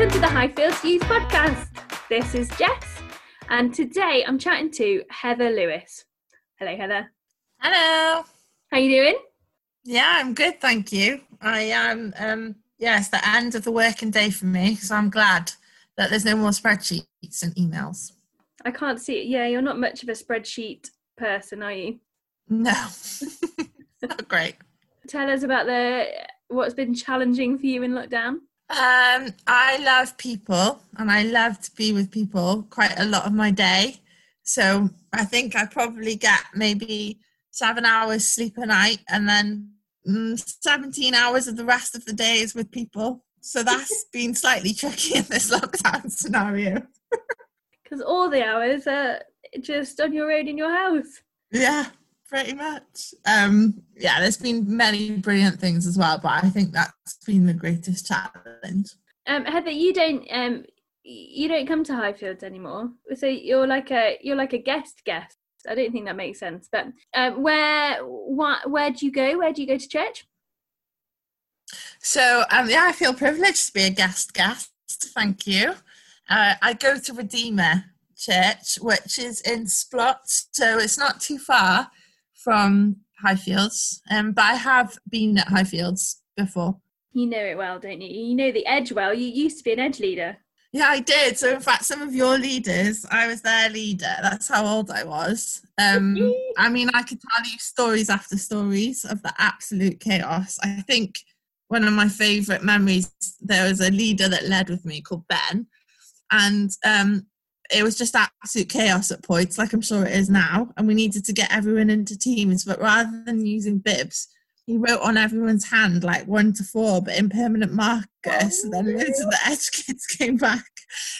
Welcome to the Highfields Youth Podcast. This is Jess, and today I'm chatting to Heather Lewis. Hello, Heather. Hello. How you doing? Yeah, I'm good, thank you. I am, it's the end of the working day for me, so I'm glad that there's no more spreadsheets and emails. I can't see it. Yeah, you're not much of a spreadsheet person, are you? No. Not great. Tell us about what's been challenging for you in lockdown. I love people, and I love to be with people quite a lot of my day. So I think I probably get maybe 7 hours sleep a night, and then 17 hours of the rest of the day is with people. So that's been slightly tricky in this lockdown scenario. Because all the hours are just on your own in your house. Yeah, pretty much. There's been many brilliant things as well, but I think that's been the greatest challenge. Heather, you don't come to Highfields anymore, so you're like a guest. I don't think that makes sense, but where do you go to church? So I feel privileged to be a guest, thank you. I go to Redeemer Church, which is in Splott, so it's not too far from Highfields, but I have been at Highfields before. You know it well, don't you? You know the edge well. You used to be an edge leader. Yeah, I did. So, in fact, some of your leaders, I was their leader. That's how old I was. I mean, I could tell you stories after stories of the absolute chaos. I think one of my favourite memories, there was a leader that led with me called Ben. And it was just absolute chaos at points, like I'm sure it is now. And we needed to get everyone into teams. But rather than using bibs, he wrote on everyone's hand like 1 to 4, but in permanent marker. So then loads of the edge kids came back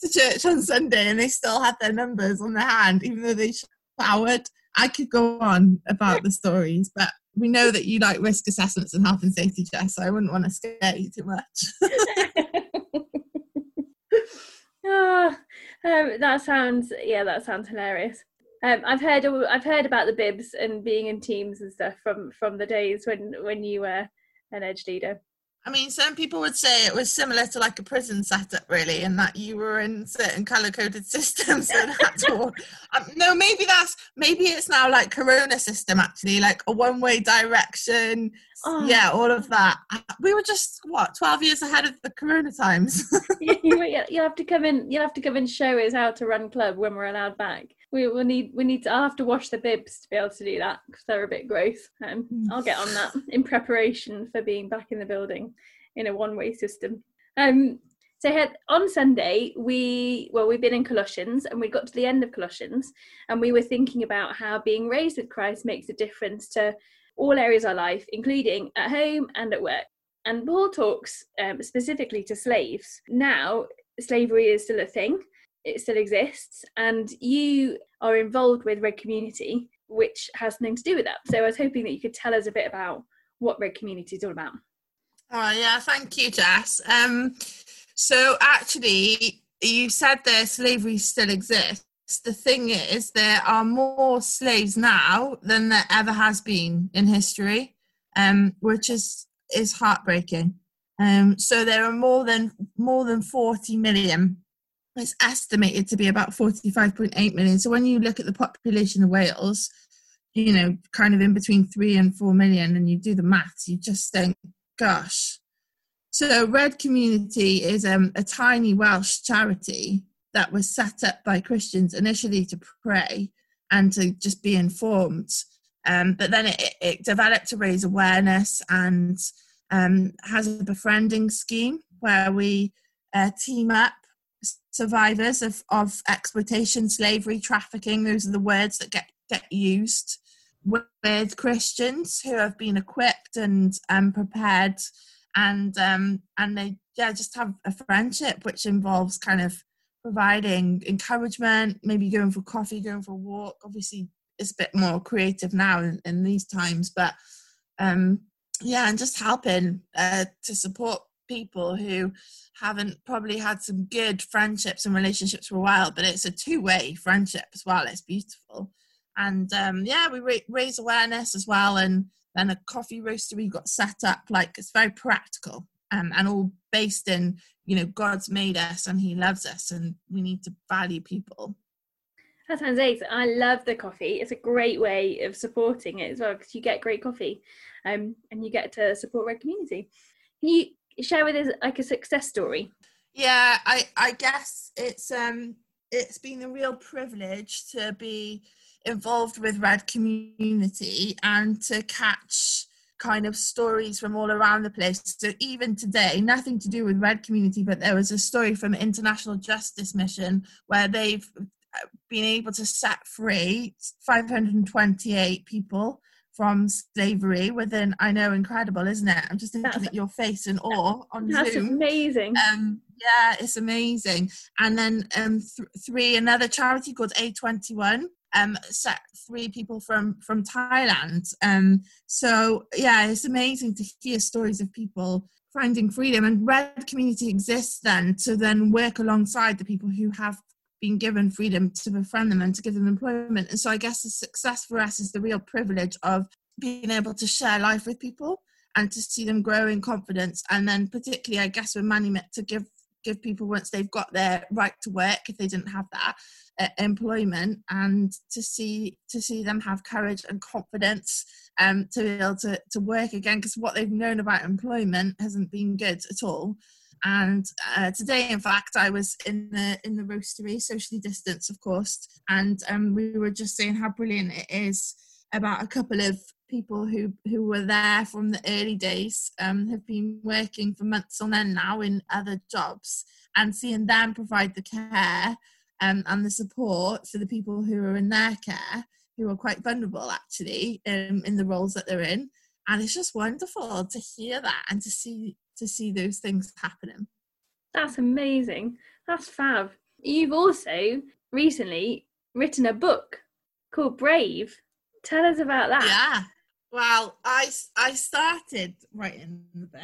to church on Sunday and they still had their numbers on their hand, even though they showered. I could go on about the stories, but we know that you like risk assessments and health and safety, Jess, so I wouldn't want to scare you too much. That sounds hilarious. I've heard about the bibs and being in teams and stuff from the days when you were an edge leader. I mean, some people would say it was similar to like a prison setup, really, in that you were in certain colour-coded systems. And that's all. No, maybe it's now like Corona system, actually, like a one-way direction. Oh. Yeah, all of that. We were just 12 years ahead of the Corona times. You'll have to come and show us how to run club when we're allowed back. We need to. I'll have to wash the bibs to be able to do that because they're a bit gross. I'll get on that in preparation for being back in the building in a one-way system. So on Sunday, we've been in Colossians and we got to the end of Colossians and we were thinking about how being raised with Christ makes a difference to all areas of our life, including at home and at work. And Paul talks specifically to slaves. Now, slavery is still a thing. It still exists, and you are involved with Red Community, which has something to do with that. So I was hoping that you could tell us a bit about what Red Community is all about. Oh yeah, thank you, Jess. So actually, you said that slavery still exists. The thing is, there are more slaves now than there ever has been in history, which is heartbreaking. So there are more than 40 million. It's estimated to be about 45.8 million. So when you look at the population of Wales, you know, kind of in between 3 and 4 million, and you do the maths, you just think, gosh. So Red Community is a tiny Welsh charity that was set up by Christians initially to pray and to just be informed. But then it developed to raise awareness and has a befriending scheme where we team up survivors of exploitation, slavery, trafficking. Those are the words that get used with Christians who have been equipped and prepared, and they just have a friendship which involves kind of providing encouragement, maybe going for coffee, going for a walk. Obviously it's a bit more creative now in these times, but and just helping to support people who haven't probably had some good friendships and relationships for a while. But it's a two-way friendship as well. It's beautiful. And we raise awareness as well, and then a coffee roastery got set up. Like, it's very practical, and all based in you know, God's made us and he loves us and we need to value people. That sounds amazing. I love the coffee. It's a great way of supporting it as well, because you get great coffee and you get to support Red Community. Can you share with us like a success story? Yeah, I guess it's been a real privilege to be involved with Red Community and to catch kind of stories from all around the place. So even today, nothing to do with Red Community, but there was a story from International Justice Mission where they've been able to set free 528 people from slavery within, I know, incredible, isn't it? I'm just looking at your face in awe on that's Zoom. That's amazing. Yeah, it's amazing. And then another charity called A21 set free people from Thailand. So yeah, it's amazing to hear stories of people finding freedom, and Red Community exists then to then work alongside the people who have been given freedom, to befriend them and to give them employment. And so I guess the success for us is the real privilege of being able to share life with people and to see them grow in confidence. And then particularly, I guess, with Manumit, to give people, once they've got their right to work, if they didn't have that, employment, and to see them have courage and confidence to be able to work again, because what they've known about employment hasn't been good at all. And today, in fact, I was in the roastery, socially distanced, of course, and we were just saying how brilliant it is about a couple of people who were there from the early days, have been working for months on end now in other jobs, and seeing them provide the care and the support for the people who are in their care, who are quite vulnerable, actually, in the roles that they're in. And it's just wonderful to hear that and to see those things happening. That's amazing. That's fab. You've also recently written a book called Brave. Tell us about that. Yeah. Well, I started writing the book,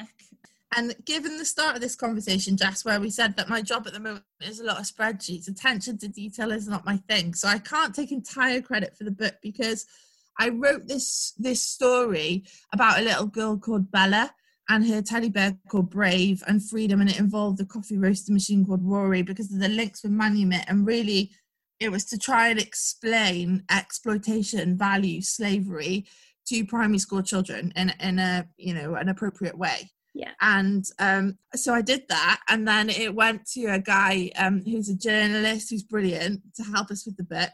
and given the start of this conversation, Jess, where we said that my job at the moment is a lot of spreadsheets, attention to detail is not my thing. So I can't take entire credit for the book, because I wrote this story about a little girl called Bella and her teddy bear called Brave and Freedom, and it involved a coffee roaster machine called Rory, because of the links with Manumit. And really, it was to try and explain exploitation, value, slavery to primary school children in a, you know, an appropriate way. Yeah. And so I did that, and then it went to a guy who's a journalist who's brilliant to help us with the book,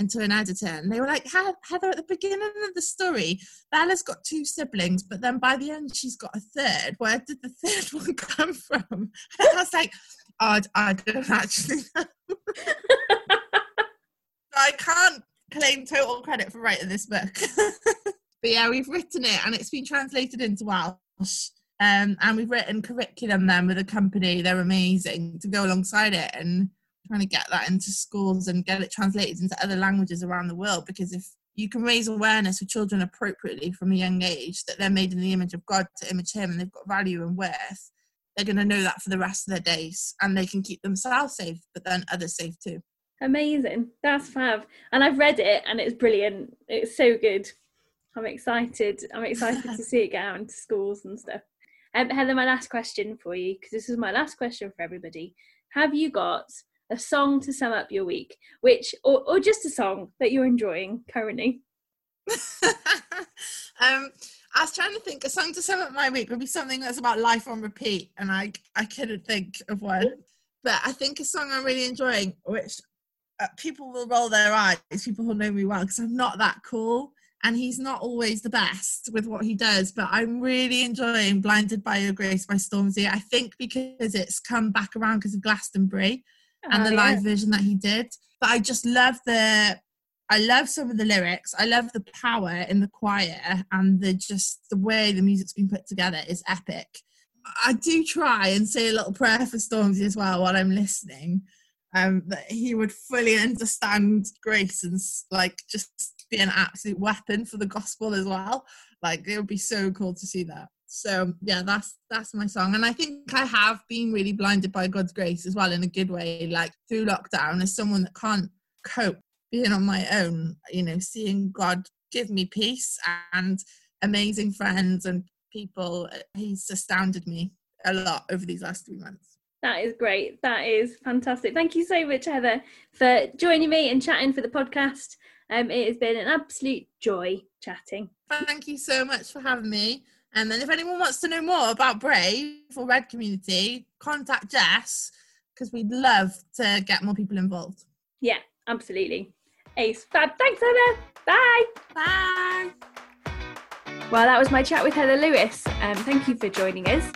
and to an editor, and they were like, Heather, at the beginning of the story, Bella's got two siblings, but then by the end she's got a third. Where did the third one come from? And I was like, oh, I don't actually know. I can't claim total credit for writing this book. But yeah, we've written it, and it's been translated into Welsh. And we've written curriculum then with a company, they're amazing, to go alongside it, and trying to get that into schools and get it translated into other languages around the world, because if you can raise awareness for children appropriately from a young age that they're made in the image of God to image him, and they've got value and worth, they're going to know that for the rest of their days, and they can keep themselves safe, but then others safe too. Amazing. That's fab. And I've read it, and it's brilliant. It's so good. I'm excited to see it get out into schools and stuff. Heather, my last question for you, because this is my last question for everybody. Have you got a song to sum up your week, which, or just a song that you're enjoying currently? I was trying to think, a song to sum up my week would be something that's about life on repeat, and I couldn't think of one. But I think a song I'm really enjoying, which people will roll their eyes, people who know me well, because I'm not that cool, and he's not always the best with what he does, but I'm really enjoying Blinded by Your Grace by Stormzy. I think because it's come back around because of Glastonbury, and the live version that he did. But I just love some of the lyrics. I love the power in the choir, and the way the music's been put together is epic. I do try and say a little prayer for Stormzy as well while I'm listening, that he would fully understand grace and like just be an absolute weapon for the gospel as well. Like, it would be so cool to see that. So yeah, that's my song. And I think I have been really blinded by God's grace as well, in a good way, like through lockdown, as someone that can't cope being on my own, you know, seeing God give me peace and amazing friends and people. He's astounded me a lot over these last 3 months. That is great. That is fantastic. Thank you so much, Heather, for joining me and chatting for the podcast. It has been an absolute joy chatting. Thank you so much for having me. And then if anyone wants to know more about Brave or Red Community, contact Jess, because we'd love to get more people involved. Yeah, absolutely. Ace. Fab. Thanks, Heather. Bye. Bye. Well, that was my chat with Heather Lewis. Thank you for joining us.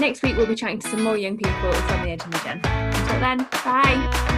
Next week, we'll be chatting to some more young people from the Edge and the Gen. Until then, bye.